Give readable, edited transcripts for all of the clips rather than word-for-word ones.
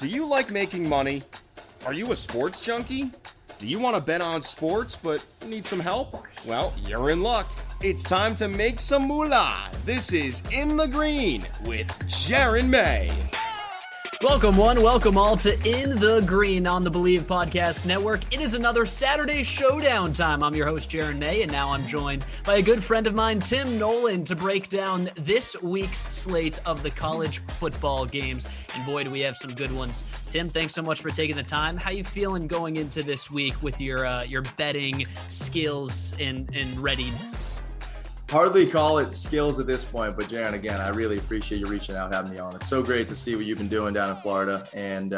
Do you like making money? Are you a sports junkie? Do you want to bet on sports but need some help? Well, you're in luck. It's time to make some moolah. This is In The Green with Jaron May. Welcome one, welcome all to In The Green on the Believe Podcast Network. It is another Saturday showdown time. I'm your host, Jaron May, and now I'm joined by a good friend of mine, Tim Nolan, to break down this week's slate of the college football games. And boy, do we have some good ones. Tim, thanks so much for taking the time. How you feeling going into this week with your betting skills and readiness? Hardly call it skills at this point, but Jaron, again, I really appreciate you reaching out, having me on. It's so great to see what you've been doing down in Florida, and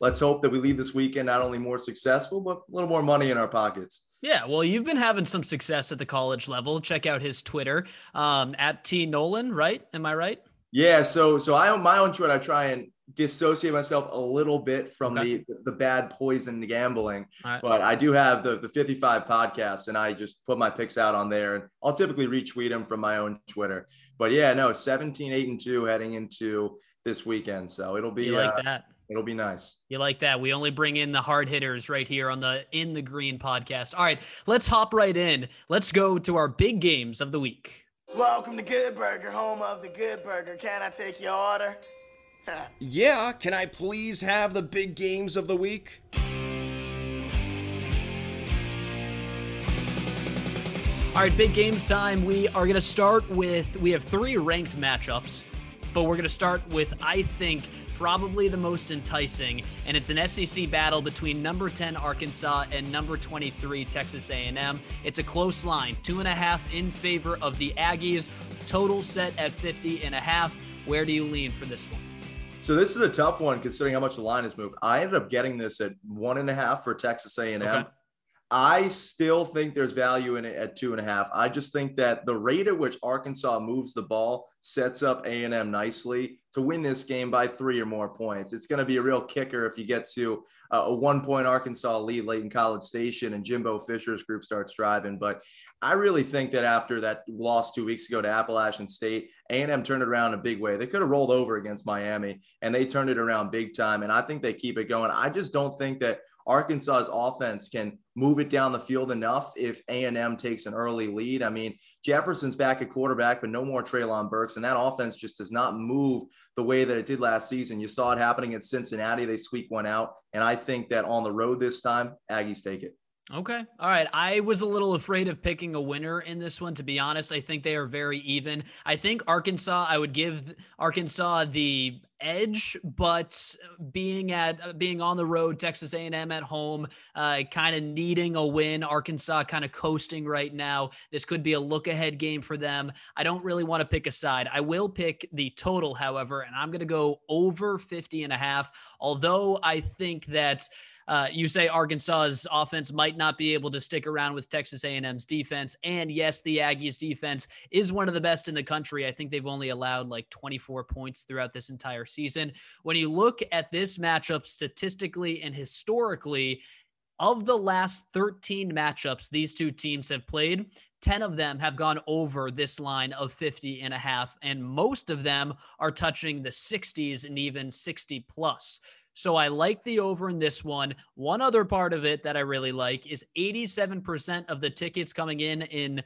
let's hope that we leave this weekend not only more successful, but a little more money in our pockets. Yeah, well, you've been having some success at the college level. Check out his Twitter, at T Nolan, right? Am I right? Yeah, so I own my own Twitter. I try and dissociate myself a little bit from the bad poison gambling, right? But I do have the 55 podcast, and I just put my picks out on there, and I'll typically retweet them from my own Twitter. But yeah, no, 17-8-2 heading into this weekend, so it'll be It'll be nice. You like that? We only bring in the hard hitters right here on the In the Green podcast. All right, let's hop right in. Let's go to our big games of the week. Welcome to Good Burger, home of the Good Burger. Can I take your order? Yeah, can I please have the big games of the week? All right, big games time. We are going to start with, we have three ranked matchups, but we're going to start with, I think, probably the most enticing, and it's an SEC battle between number 10 Arkansas and number 23 Texas A&M. It's a close line, 2.5 in favor of the Aggies, total set at 50.5. Where do you lean for this one? So this is a tough one considering how much the line has moved. I ended up getting this at 1.5 for Texas A&M. Okay. I still think there's value in it at 2.5. I just think that the rate at which Arkansas moves the ball sets up A&M nicely to win this game by 3 or more points. It's going to be a real kicker if you get to a 1-point Arkansas lead late in College Station and Jimbo Fisher's group starts driving. But I really think that after that loss 2 weeks ago to Appalachian State, A&M turned it around in a big way. They could have rolled over against Miami, and they turned it around big time, and I think they keep it going. I just don't think that Arkansas's offense can move it down the field enough if A&M takes an early lead. I mean, Jefferson's back at quarterback, but no more Treylon Burks, and that offense just does not move the way that it did last season. You saw it happening at Cincinnati. They squeak one out, and I think that on the road this time, Aggies take it. Okay. All right. I was a little afraid of picking a winner in this one, to be honest. I think they are very even. I think I would give Arkansas the edge, but being on the road, Texas A&M at home, kind of needing a win, Arkansas kind of coasting right now. This could be a look ahead game for them. I don't really want to pick a side. I will pick the total, however, and I'm going to go over 50.5. Although I think that you say Arkansas's offense might not be able to stick around with Texas A&M's defense. And yes, the Aggies defense is one of the best in the country. I think they've only allowed like 24 points throughout this entire season. When you look at this matchup statistically and historically, of the last 13 matchups these two teams have played, 10 of them have gone over this line of 50.5, and most of them are touching the 60s and even 60 plus. So I like the over in this one. One other part of it that I really like is 87% of the tickets coming in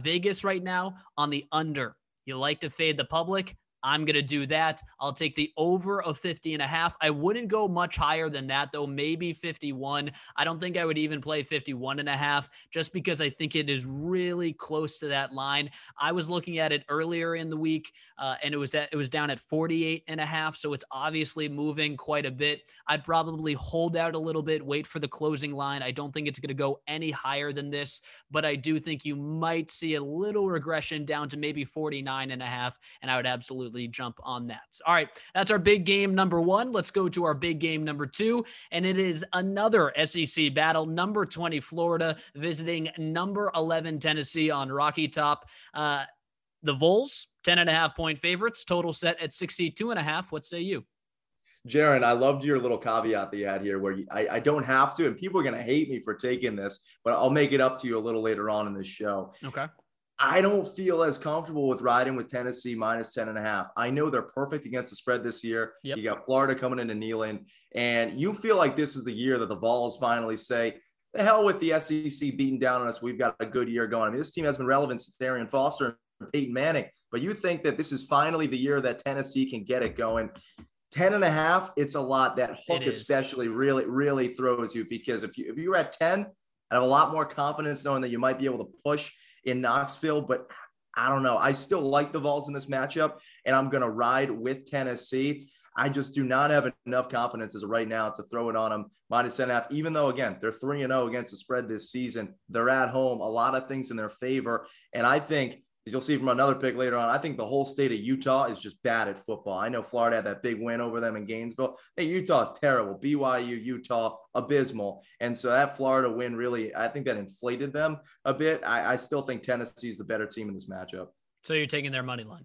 Vegas right now on the under. You like to fade the public? I'm going to do that. I'll take the over of 50.5. I wouldn't go much higher than that, though, maybe 51. I don't think I would even play 51.5 just because I think it is really close to that line. I was looking at it earlier in the week, and it was down at 48.5, so it's obviously moving quite a bit. I'd probably hold out a little bit, wait for the closing line. I don't think it's going to go any higher than this, but I do think you might see a little regression down to maybe 49.5, and I would absolutely jump on that. All right, that's our big game number one. Let's go to our big game number two, and it is another SEC battle. Number 20 Florida visiting number 11 Tennessee on Rocky Top. The Vols, 10.5-point favorites, total set at 62.5. What say you? Jaron, I loved your little caveat that you had here where I don't have to, and people are going to hate me for taking this, but I'll make it up to you a little later on in this show. Okay. I don't feel as comfortable with riding with Tennessee minus 10.5. I know they're perfect against the spread this year. Yep. You got Florida coming into Neyland, and you feel like this is the year that the Vols finally say, the hell with the SEC beating down on us. We've got a good year going. I mean, this team has been relevant since Arian Foster and Peyton Manning, but you think that this is finally the year that Tennessee can get it going. 10.5, it's a lot. That hook especially really, really throws you, because if you were at 10, I have a lot more confidence knowing that you might be able to push in Knoxville, but I don't know. I still like the Vols in this matchup, and I'm going to ride with Tennessee. I just do not have enough confidence as of right now to throw it on them minus 10.5, even though, again, they're 3-0 against the spread this season. They're at home, a lot of things in their favor. And I think, as you'll see from another pick later on, I think the whole state of Utah is just bad at football. I know Florida had that big win over them in Gainesville. Hey, Utah is terrible. BYU, Utah, abysmal. And so that Florida win really, I think that inflated them a bit. I still think Tennessee is the better team in this matchup. So you're taking their money line.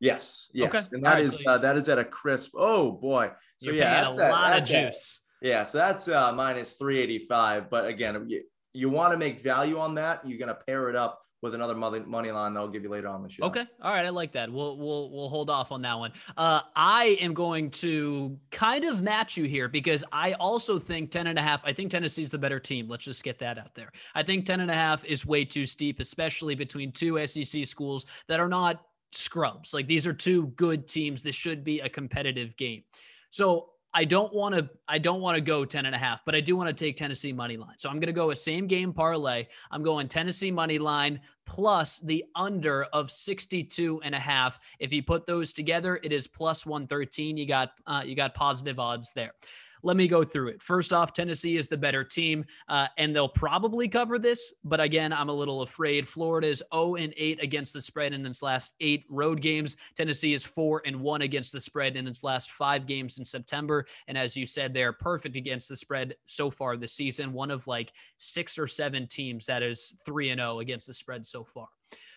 Yes. Okay. And that is at a crisp. Oh boy. So that's a lot of juice. Yeah. So that's minus 385. But again, you want to make value on that. You're going to pair it up with another money line that I'll give you later on the show. Okay. All right. I like that. We'll hold off on that one. I am going to kind of match you here, because I also think 10.5, I think Tennessee's the better team. Let's just get that out there. I think 10.5 is way too steep, especially between two SEC schools that are not scrubs. Like, these are two good teams. This should be a competitive game. So I don't want to go 10.5, but I do want to take Tennessee money line. So I'm going to go a same game parlay. I'm going Tennessee money line plus the under of 62.5. If you put those together, it is plus 113. You got positive odds there. Let me go through it. First off, Tennessee is the better team, and they'll probably cover this. But again, I'm a little afraid. Florida is 0-8 against the spread in its last 8 road games. Tennessee is 4-1 against the spread in its last 5 games in September. And as you said, they're perfect against the spread so far this season. One of like 6 or 7 teams that is 3-0 against the spread so far.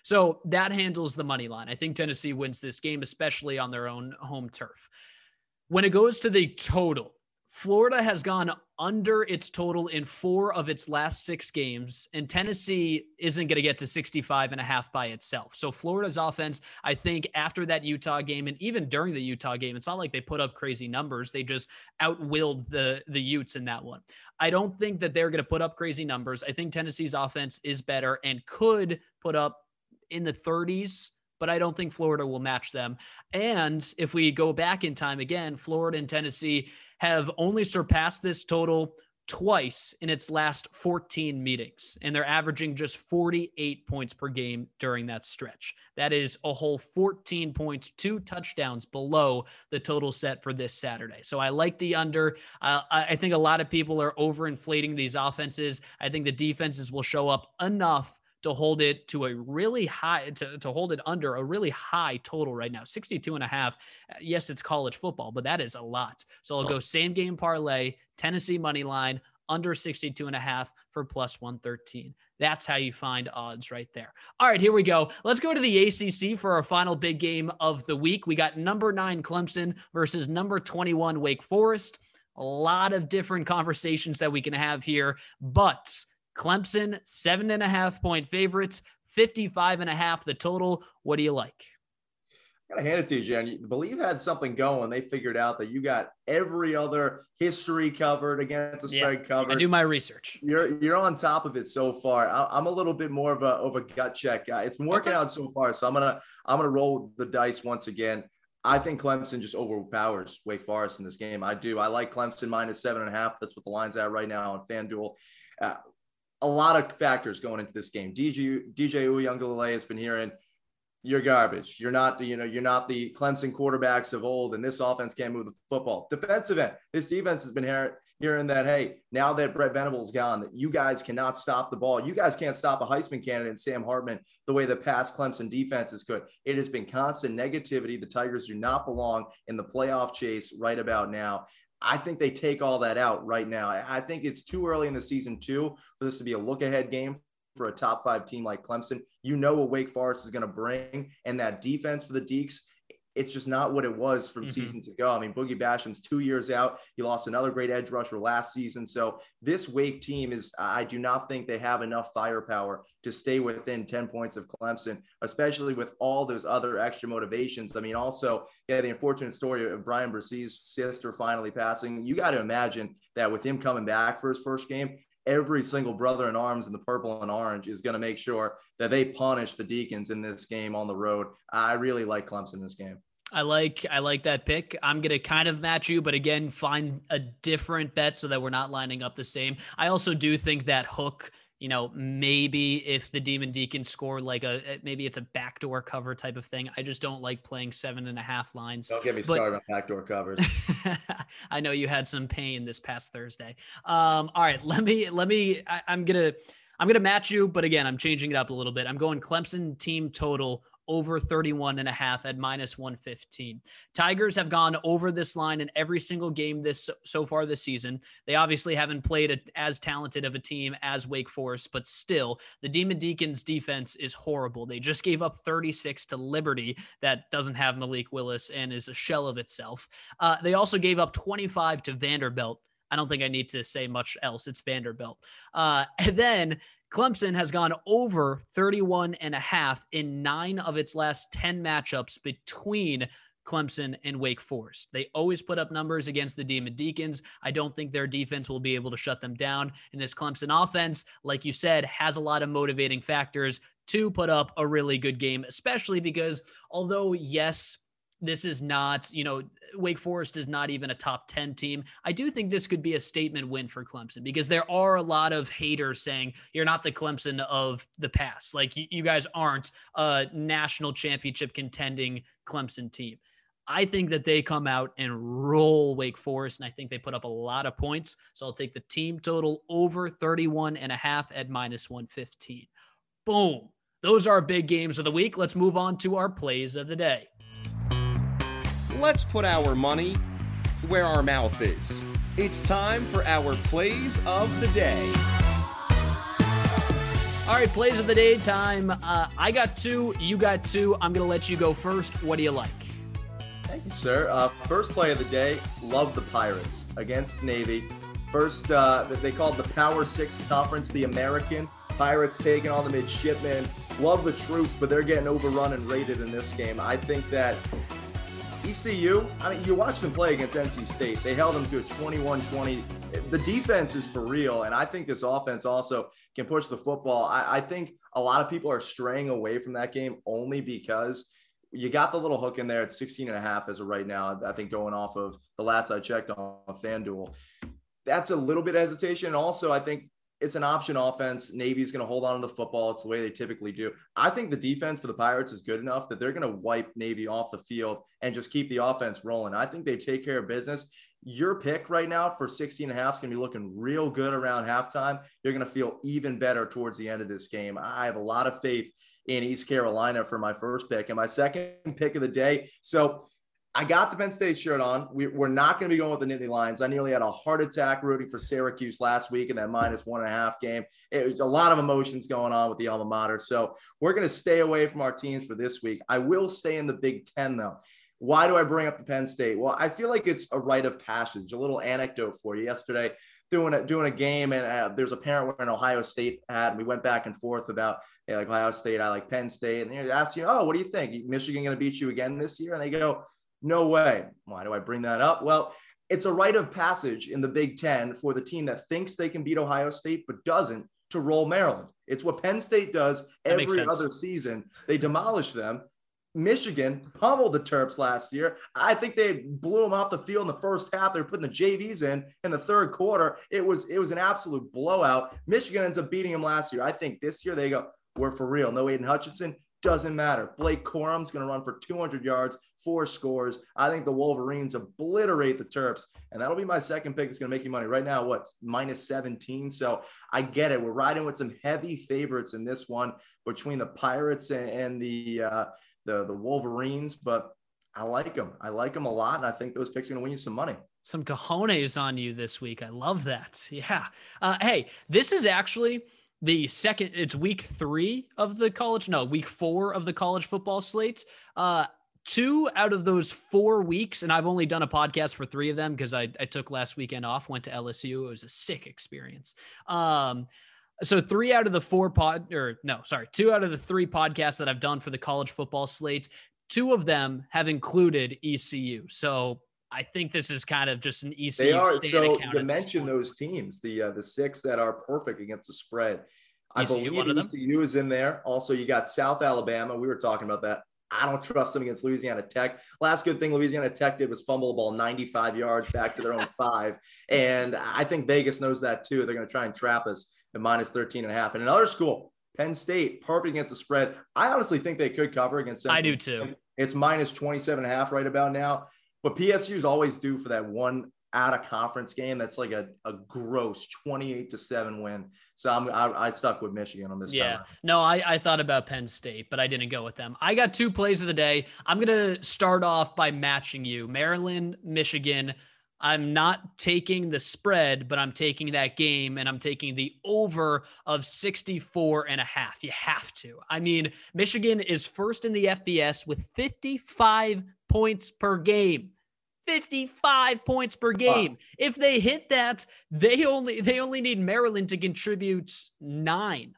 So that handles the money line. I think Tennessee wins this game, especially on their own home turf. When it goes to the total, Florida has gone under its total in 4 of its last 6 games, and Tennessee isn't going to get to 65.5 by itself. So Florida's offense, I think after that Utah game, and even during the Utah game, it's not like they put up crazy numbers. They just outwilled the Utes in that one. I don't think that they're going to put up crazy numbers. I think Tennessee's offense is better and could put up in the 30s, but I don't think Florida will match them. And if we go back in time again, Florida and Tennessee have only surpassed this total twice in its last 14 meetings, and they're averaging just 48 points per game during that stretch. That is a whole 14 points, 2 touchdowns below the total set for this Saturday. So I like the under. I think a lot of people are overinflating these offenses. I think the defenses will show up enough to hold it to a really high, to hold it under a really high total right now, 62.5. Yes, it's college football, but that is a lot. So I'll go same game parlay, Tennessee money line, under 62.5 for plus 113. That's how you find odds right there. All right, here we go. Let's go to the ACC for our final big game of the week. We got number 9 Clemson versus number 21 Wake Forest. A lot of different conversations that we can have here, but Clemson, 7.5 point favorites, 55.5 the total. What do you like? I got to hand it to you, Jen. Believe had something going. They figured out that you got every other history covered against the spread covered. I do my research. You're on top of it so far. I'm a little bit more of a gut check guy. It's been working out so far, so I'm gonna roll the dice once again. I think Clemson just overpowers Wake Forest in this game. I do. I like Clemson minus 7.5. That's what the line's at right now on FanDuel. A lot of factors going into this game. DJ Uiagalelei has been hearing, you're garbage. You're not the Clemson quarterbacks of old, and this offense can't move the football. Defensive end, this defense has been hearing that, hey, now that Brett Venables gone, that you guys cannot stop the ball. You guys can't stop a Heisman candidate, Sam Hartman, the way the past Clemson defenses could. It has been constant negativity. The Tigers do not belong in the playoff chase right about now. I think they take all that out right now. I think it's too early in the season, too, for this to be a look-ahead game for a top 5 team like Clemson. You know what Wake Forest is going to bring, and that defense for the Deeks, it's just not what it was from seasons ago. I mean, Boogie Basham's 2 years out. He lost another great edge rusher last season. So this Wake team is, I do not think they have enough firepower to stay within 10 points of Clemson, especially with all those other extra motivations. I mean, also, yeah, the unfortunate story of Brian Bresse's sister finally passing. You got to imagine that with him coming back for his first game, every single brother in arms in the purple and orange is going to make sure that they punish the Deacons in this game on the road. I really like Clemson in this game. I like that pick. I'm going to kind of match you, but again, find a different bet so that we're not lining up the same. I also do think that hook, you know, maybe if the Demon Deacons score like maybe it's a backdoor cover type of thing. I just don't like playing 7.5 lines. Don't get me started on backdoor covers. I know you had some pain this past Thursday. All right, let me, I'm going to match you, but again, I'm changing it up a little bit. I'm going Clemson team total over 31.5 at -115. Tigers have gone over this line in every single game so far this season. They obviously haven't played as talented of a team as Wake Forest, but still, the Demon Deacons defense is horrible. They just gave up 36 to Liberty that doesn't have Malik Willis and is a shell of itself. They also gave up 25 to Vanderbilt. I don't think I need to say much else. It's Vanderbilt. And then Clemson has gone over 31.5 in 9 of its last 10 matchups between Clemson and Wake Forest. They always put up numbers against the Demon Deacons. I don't think their defense will be able to shut them down. And this Clemson offense, like you said, has a lot of motivating factors to put up a really good game, especially because although, yes, this is not, you know, Wake Forest is not even a top 10 team. I do think this could be a statement win for Clemson because there are a lot of haters saying you're not the Clemson of the past. Like you guys aren't a national championship contending Clemson team. I think that they come out and roll Wake Forest, and I think they put up a lot of points. So I'll take the team total over 31.5 at -115. Boom. Those are big games of the week. Let's move on to our plays of the day. Let's put our money where our mouth is. It's time for our plays of the day. All right, plays of the day time. I got two. You got two. I'm going to let you go first. What do you like? Thank you, sir. First play of the day, love the Pirates against Navy. First, they called the Power Six Conference the American. Pirates taking on the midshipmen. Love the troops, but they're getting overrun and raided in this game. I think that ECU, I mean, you watched them play against NC State. They held them to a 21-20. The defense is for real, and I think this offense also can push the football. I think a lot of people are straying away from that game only because you got the little hook in there at 16.5 as of right now, I think, going off of the last I checked on FanDuel. That's a little bit of hesitation. And also, I think it's an option offense. Navy's going to hold on to the football. It's the way they typically do. I think the defense for the Pirates is good enough that they're going to wipe Navy off the field and just keep the offense rolling. I think they take care of business. Your pick right now for 16.5 is going to be looking real good around halftime. You're going to feel even better towards the end of this game. I have a lot of faith in East Carolina for my first pick and my second pick of the day. So I got the Penn State shirt on. We're not going to be going with the Nittany Lions. I nearly had a heart attack rooting for Syracuse last week in that -1.5 game. It was a lot of emotions going on with the alma mater. So we're going to stay away from our teams for this week. I will stay in the Big Ten, though. Why do I bring up the Penn State? Well, I feel like it's a rite of passage, a little anecdote for you. Yesterday, doing a game, and there's a parent wearing an Ohio State hat, and we went back and forth about, hey, like Ohio State, I like Penn State. And they ask you, oh, what do you think? Michigan going to beat you again this year? And they go, no way. Why do I bring that up? Well, it's a rite of passage in the Big Ten for the team that thinks they can beat Ohio State but doesn't to roll Maryland. It's what Penn State does every other season. They demolish them. Michigan pummeled the Terps last year. I think they blew them off the field in the first half. They were putting the JVs in the third quarter. It was an absolute blowout. Michigan ends up beating them last year. I think this year they go, we're for real. No Aiden Hutchinson. Doesn't matter. Blake Corum's going to run for 200 yards, 4 scores. I think the Wolverines obliterate the Terps, and that'll be my second pick that's going to make you money. Right now, what's -17? So I get it. We're riding with some heavy favorites in this one between the Pirates and the Wolverines, but I like them. I like them a lot, and I think those picks are going to win you some money. Some cojones on you this week. I love that. Yeah. Hey, this is actually – the second, it's week 4 of the college football slate. Two out of those 4 weeks, and I've only done a podcast for three of them because I took last weekend off, went to LSU. It was a sick experience. So two out of the three podcasts that I've done for the college football slate, two of them have included ECU. So I think this is kind of just an ECU. They are. So you mentioned those teams, the six that are perfect against the spread. I believe ECU is in there. Also, you got South Alabama. We were talking about that. I don't trust them against Louisiana Tech. Last good thing Louisiana Tech did was fumble the ball 95 yards back to their own 5. And I think Vegas knows that too. They're going to try and trap us at minus 13.5. And another school, Penn State, perfect against the spread. I honestly think they could cover against Central. I do too. It's minus 27.5 right about now. But PSU's always due for that one out of conference game. That's like a gross 28-7 win. So I stuck with Michigan on this. Yeah, time. No, I thought about Penn State, but I didn't go with them. I got two plays of the day. I'm going to start off by matching you. Maryland, Michigan. I'm not taking the spread, but I'm taking that game, and I'm taking the over of 64.5. You have to. I mean, Michigan is first in the FBS with 55 points per game. 55 points per game. Wow. If they hit that, they only need Maryland to contribute 9.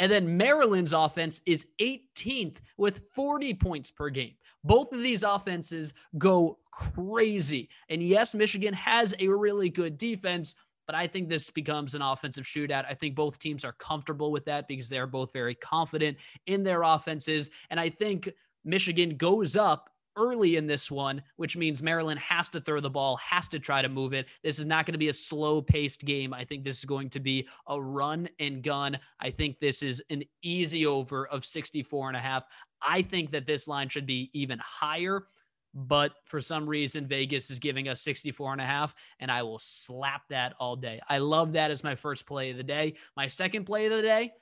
And then Maryland's offense is 18th with 40 points per game. Both of these offenses go crazy. And yes, Michigan has a really good defense, but I think this becomes an offensive shootout. I think both teams are comfortable with that because they're both very confident in their offenses. And I think Michigan goes up early in this one, which means Maryland has to throw the ball, has to try to move it. This is not going to be a slow-paced game. I think this is going to be a run and gun. I think this is an easy over of 64.5. I think that this line should be even higher, but for some reason, Vegas is giving us 64.5, and I will slap that all day. I love that as my first play of the day. My second play of the day,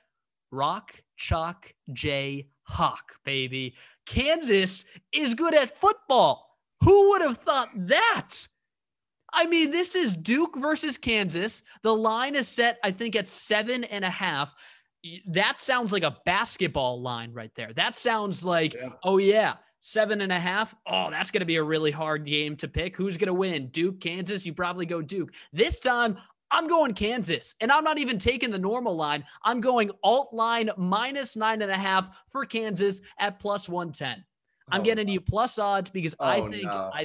Rock, Chalk, Jay, Hawk, baby. Kansas is good at football. Who would have thought that? I mean, this is Duke versus Kansas. The line is set, I think, at 7.5. That sounds like a basketball line right there. That sounds like, yeah. Oh yeah, 7.5. Oh, that's going to be a really hard game to pick. Who's going to win? Duke, Kansas? You probably go Duke. This time, I'm going Kansas, and I'm not even taking the normal line. I'm going alt line minus 9.5 for Kansas at plus 110. I'm getting you plus odds because I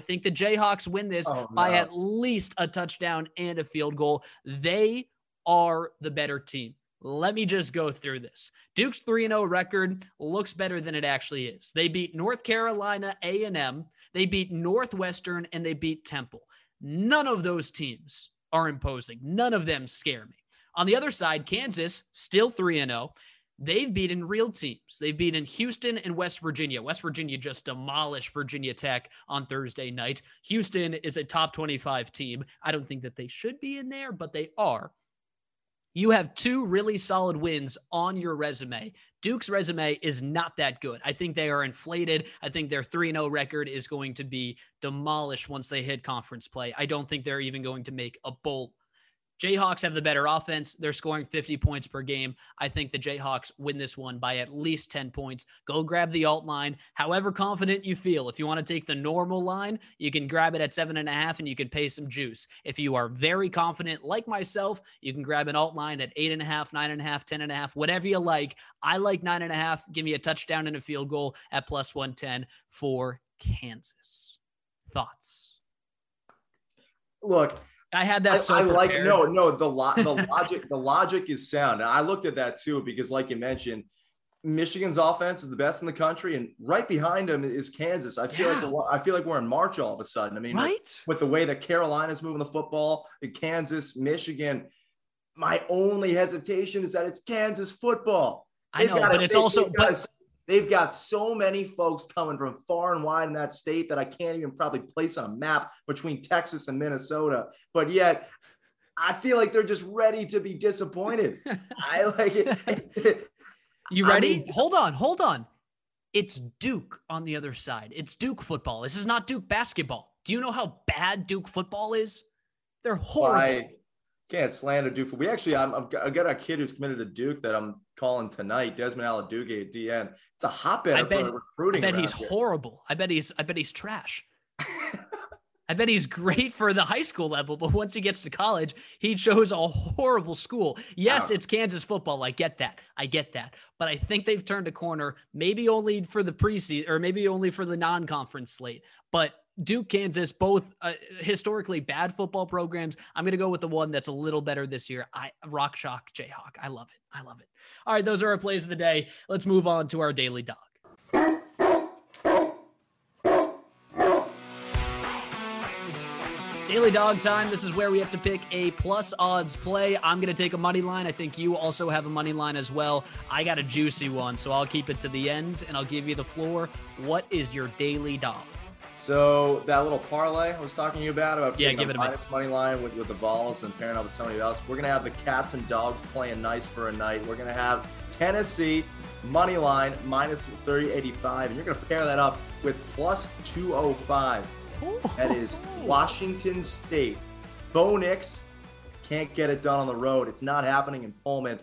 think the Jayhawks win this by at least a touchdown and a field goal. They are the better team. Let me just go through this. Duke's 3-0 record looks better than it actually is. They beat North Carolina A&M, they beat Northwestern, and they beat Temple. None of those teams are imposing. None of them scare me. On the other side, Kansas, still 3-0. They've beaten real teams. They've beaten Houston and West Virginia. West Virginia just demolished Virginia Tech on Thursday night. Houston is a top 25 team. I don't think that they should be in there, but they are. You have two really solid wins on your resume. Duke's resume is not that good. I think they are inflated. I think their 3-0 record is going to be demolished once they hit conference play. I don't think they're even going to make a bowl. Jayhawks have the better offense. They're scoring 50 points per game. I think the Jayhawks win this one by at least 10 points. Go grab the alt line, however confident you feel. If you want to take the normal line, you can grab it at 7.5 and you can pay some juice. If you are very confident, like myself, you can grab an alt line at 8.5, 9.5, 10.5, whatever you like. I like 9.5. Give me a touchdown and a field goal at plus 110 for Kansas. Thoughts? Look, I had that. So I like, the logic is sound. And I looked at that too, because like you mentioned, Michigan's offense is the best in the country. And right behind them is Kansas. I feel like we're in March all of a sudden. I mean, right? with the way that Carolina's moving the football, Kansas, Michigan, my only hesitation is that it's Kansas football. They've got so many folks coming from far and wide in that state that I can't even probably place on a map between Texas and Minnesota. But yet, I feel like they're just ready to be disappointed. I like it. You ready? I mean, hold on. It's Duke on the other side. It's Duke football. This is not Duke basketball. Do you know how bad Duke football is? They're horrible. Can't slander Duke. We actually, I've got a kid who's committed to Duke that I'm calling tonight, Desmond Aladuge at DN. It's a hotbed for recruiting. I bet he's horrible. I bet he's trash. I bet he's great for the high school level, but once he gets to college, he chose a horrible school. Yes, wow. It's Kansas football. I get that. But I think they've turned a corner, maybe only for the preseason or maybe only for the non-conference slate. But Duke, Kansas, both historically bad football programs. I'm going to go with the one that's a little better this year. Rock Shock Jayhawk. I love it. All right, those are our plays of the day. Let's move on to our Daily Dog. Daily Dog time. This is where we have to pick a plus odds play. I'm going to take a money line. I think you also have a money line as well. I got a juicy one, so I'll keep it to the end, and I'll give you the floor. What is your Daily Dog? So that little parlay I was talking to you about yeah, give it a minus money line with the Vols and pairing up with somebody else. We're going to have the Cats and Dogs playing nice for a night. We're going to have Tennessee money line minus 385, and you're going to pair that up with plus 205. That is Washington State. Bo Nix can't get it done on the road. It's not happening in Pullman.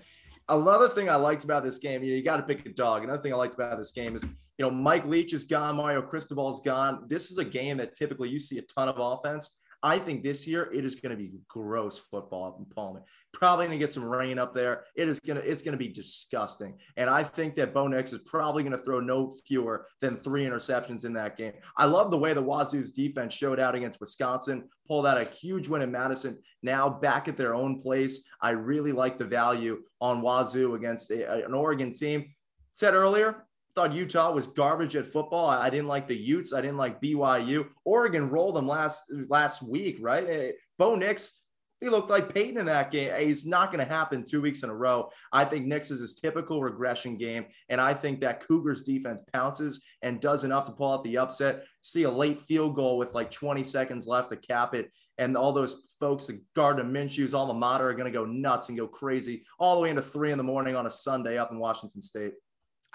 Another thing I liked about this game, you got to pick a dog. Another thing I liked about this game is, Mike Leach is gone. Mario Cristobal's gone. This is a game that typically you see a ton of offense. I think this year it is going to be gross football up in Pullman. Probably going to get some rain up there. It's going to be disgusting. And I think that Bo Nix is probably going to throw no fewer than 3 interceptions in that game. I love the way the Wazoo's defense showed out against Wisconsin, pulled out a huge win in Madison, now back at their own place. I really like the value on Wazoo against an Oregon team. Said earlier, thought Utah was garbage at football. I didn't like the Utes. I didn't like BYU. Oregon rolled them last week, right? Bo Nix, he looked like Peyton in that game. It's not going to happen 2 weeks in a row. I think Nix is his typical regression game, and I think that Cougars defense pounces and does enough to pull out the upset. See a late field goal with like 20 seconds left to cap it, and all those folks that Gardner Minshew's alma mater are going to go nuts and go crazy all the way into 3 a.m. on a Sunday up in Washington State.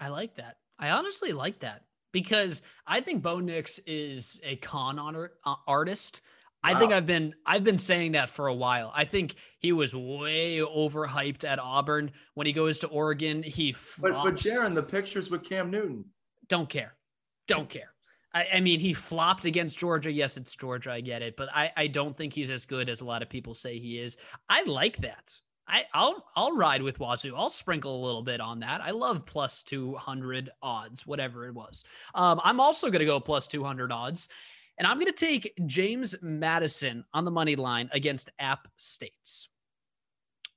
I like that. I honestly like that because I think Bo Nix is a con artist. Wow. I think I've been saying that for a while. I think he was way overhyped at Auburn. When he goes to Oregon, he flops. But Jaron, the pictures with Cam Newton. Don't care. I mean, he flopped against Georgia. Yes, it's Georgia. I get it. But I don't think he's as good as a lot of people say he is. I like that. I'll ride with Wazoo. I'll sprinkle a little bit on that. I love plus 200 odds, whatever it was. I'm also going to go plus 200 odds, and I'm going to take James Madison on the money line against App State.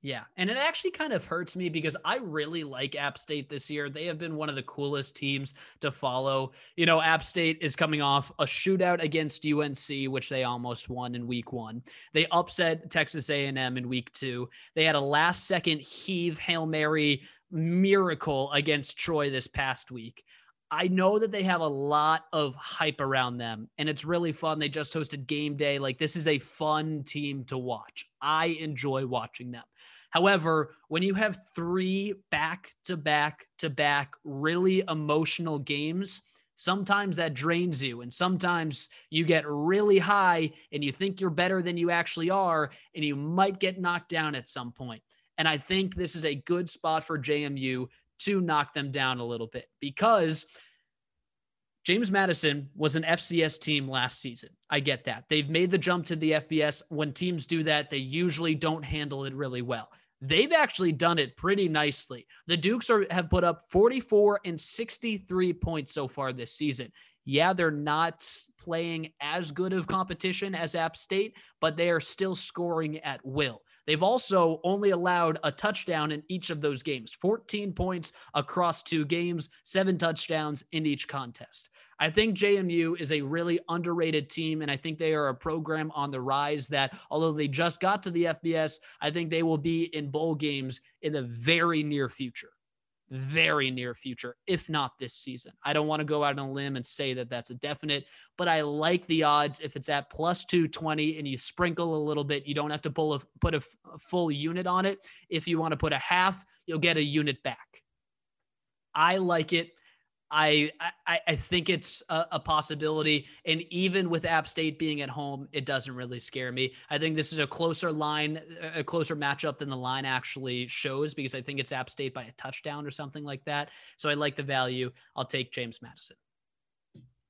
Yeah, and it actually kind of hurts me because I really like App State this year. They have been one of the coolest teams to follow. App State is coming off a shootout against UNC, which they almost won in week 1. They upset Texas A&M in week 2. They had a last-second heave Hail Mary miracle against Troy this past week. I know that they have a lot of hype around them, and it's really fun. They just hosted game day. Like, this is a fun team to watch. I enjoy watching them. However, when you have 3 back-to-back really emotional games, sometimes that drains you, and sometimes you get really high, and you think you're better than you actually are, and you might get knocked down at some point. And I think this is a good spot for JMU to knock them down a little bit because James Madison was an FCS team last season. I get that. They've made the jump to the FBS. When teams do that, they usually don't handle it really well. They've actually done it pretty nicely. The Dukes have put up 44 and 63 points so far this season. Yeah, they're not playing as good of competition as App State, but they are still scoring at will. They've also only allowed a touchdown in each of those games, 14 points across 2 games, 7 touchdowns in each contest. I think JMU is a really underrated team, and I think they are a program on the rise that, although they just got to the FBS, I think they will be in bowl games in the very near future, if not this season. I don't want to go out on a limb and say that that's a definite, but I like the odds. If it's at plus 220 and you sprinkle a little bit, you don't have to put a full unit on it. If you want to put a half, you'll get a unit back. I like it. I think it's a possibility. And even with App State being at home, it doesn't really scare me. I think this is a closer line, a closer matchup than the line actually shows, because I think it's App State by a touchdown or something like that. So I like the value. I'll take James Madison.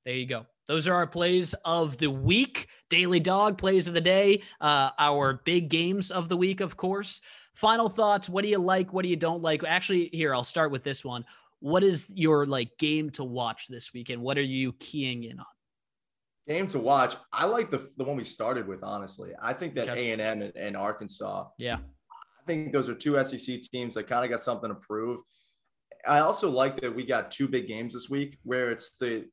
There you go. Those are our plays of the week, daily dog plays of the day, our big games of the week, of course. Final thoughts. What do you like? What do you don't like? Actually, here, I'll start with this one. What is your game to watch this weekend? What are you keying in on? Game to watch. I like the one we started with, honestly. I think that A&M and Arkansas. Yeah. I think those are two SEC teams that kind of got something to prove. I also like that we got two big games this week where it's the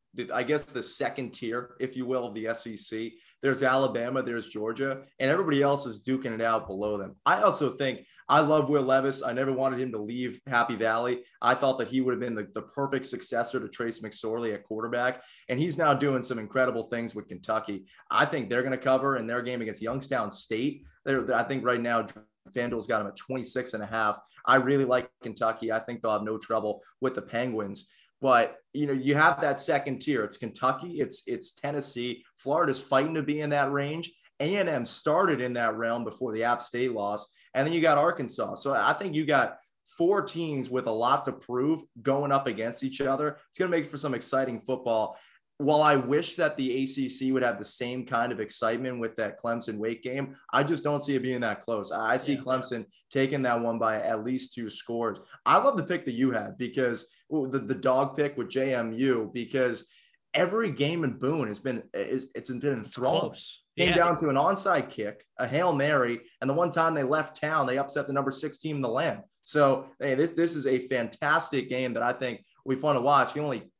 second tier, if you will, of the SEC. There's Alabama, there's Georgia, and everybody else is duking it out below them. I also think I love Will Levis. I never wanted him to leave Happy Valley. I thought that he would have been the perfect successor to Trace McSorley at quarterback, and he's now doing some incredible things with Kentucky. I think they're going to cover in their game against Youngstown State. I think right now – FanDuel's got him at 26.5. I really like Kentucky. I think they'll have no trouble with the Penguins. But, you have that second tier. It's Kentucky. It's Tennessee. Florida's fighting to be in that range. A&M started in that realm before the App State loss. And then you got Arkansas. So I think you got four teams with a lot to prove going up against each other. It's going to make for some exciting football. While I wish that the ACC would have the same kind of excitement with that Clemson-Wake game, I just don't see it being that close. I see Clemson taking that one by at least 2 scores. I love the pick that you had, because the dog pick with JMU, because every game in Boone has been enthralling. Came down to an onside kick, a Hail Mary, and the one time they left town, they upset the number 6 team in the land. So hey, this is a fantastic game that I think will be fun to watch. The only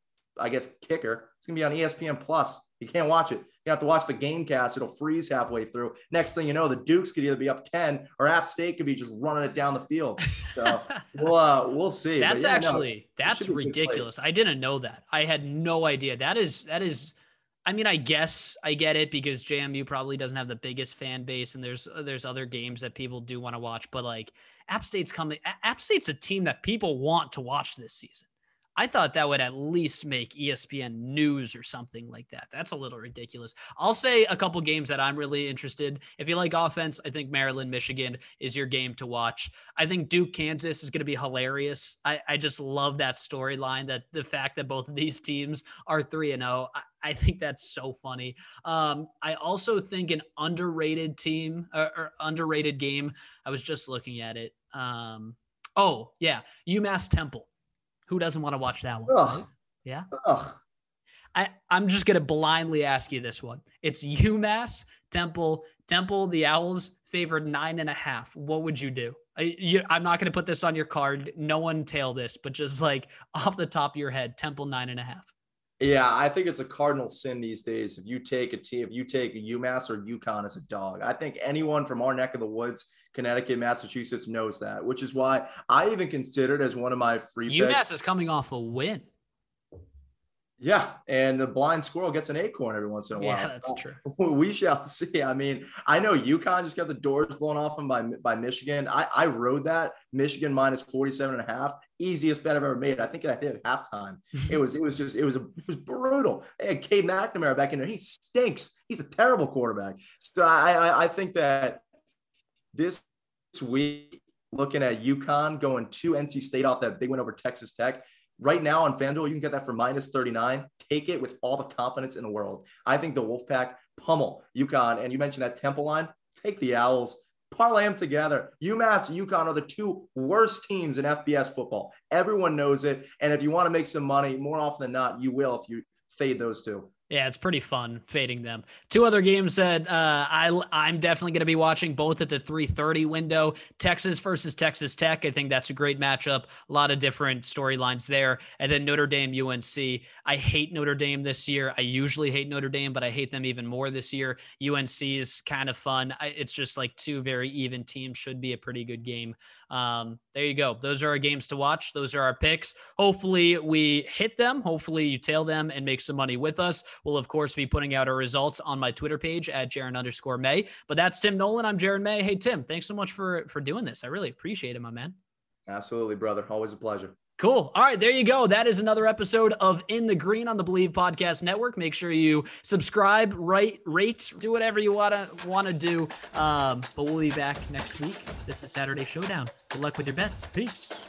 kicker, it's going to be on ESPN Plus. You can't watch it. You have to watch the game cast. It'll freeze halfway through. Next thing you know, the Dukes could either be up 10 or App State could be just running it down the field. So we'll see. That's ridiculous. I didn't know that. I had no idea. That is, I mean, I guess I get it, because JMU probably doesn't have the biggest fan base, and there's other games that people do want to watch, but App State's a team that people want to watch this season. I thought that would at least make ESPN News or something like that. That's a little ridiculous. I'll say a couple games that I'm really interested. If you like offense, I think Maryland, Michigan is your game to watch. I think Duke, Kansas is going to be hilarious. I just love that storyline, that the fact that both of these teams are 3-0. I think that's so funny. I also think an underrated team or underrated game. I was just looking at it. UMass Temple. Who doesn't want to watch that one? Ugh. Yeah. Ugh. I'm just going to blindly ask you this one. It's UMass, Temple, the Owls favored 9.5. What would you do? I'm not going to put this on your card. No one tail this, but just off the top of your head, Temple 9.5. Yeah, I think it's a cardinal sin these days. If you take a UMass or UConn as a dog, I think anyone from our neck of the woods, Connecticut, Massachusetts, knows that, which is why I even considered as one of my free picks. UMass is coming off a win. Yeah, and the blind squirrel gets an acorn every once in a while. Yeah, that's true. We shall see. I mean, I know UConn just got the doors blown off them by Michigan. I rode that. Michigan minus 47.5. Easiest bet I've ever made. I think I did at halftime. It was brutal. They had Cade McNamara back in there. He stinks. He's a terrible quarterback. So I think that this week, looking at UConn going to NC State off that big win over Texas Tech. Right now on FanDuel, you can get that for minus 39. Take it with all the confidence in the world. I think the Wolfpack pummel UConn. And you mentioned that Temple line. Take the Owls. Parlay them together. UMass and UConn are the two worst teams in FBS football. Everyone knows it. And if you want to make some money, more often than not, you will if you fade those two. Yeah, it's pretty fun fading them. Two other games that I'm definitely going to be watching, both at the 3:30 window. Texas versus Texas Tech. I think that's a great matchup. A lot of different storylines there. And then Notre Dame, UNC. I hate Notre Dame this year. I usually hate Notre Dame, but I hate them even more this year. UNC is kind of fun. It's just two very even teams. Should be a pretty good game. There you go. Those are our games to watch. Those are our picks. Hopefully we hit them. Hopefully you tail them and make some money with us. We'll of course be putting out our results on my Twitter page at Jaron_May, but that's Tim Nolan. I'm Jaron May. Hey Tim, thanks so much for doing this. I really appreciate it, my man. Absolutely, brother. Always a pleasure. Cool. All right, there you go. That is another episode of In the Green on the Believe Podcast Network. Make sure you subscribe, write, rate, do whatever you want to do. But we'll be back next week. This is Saturday Showdown. Good luck with your bets. Peace.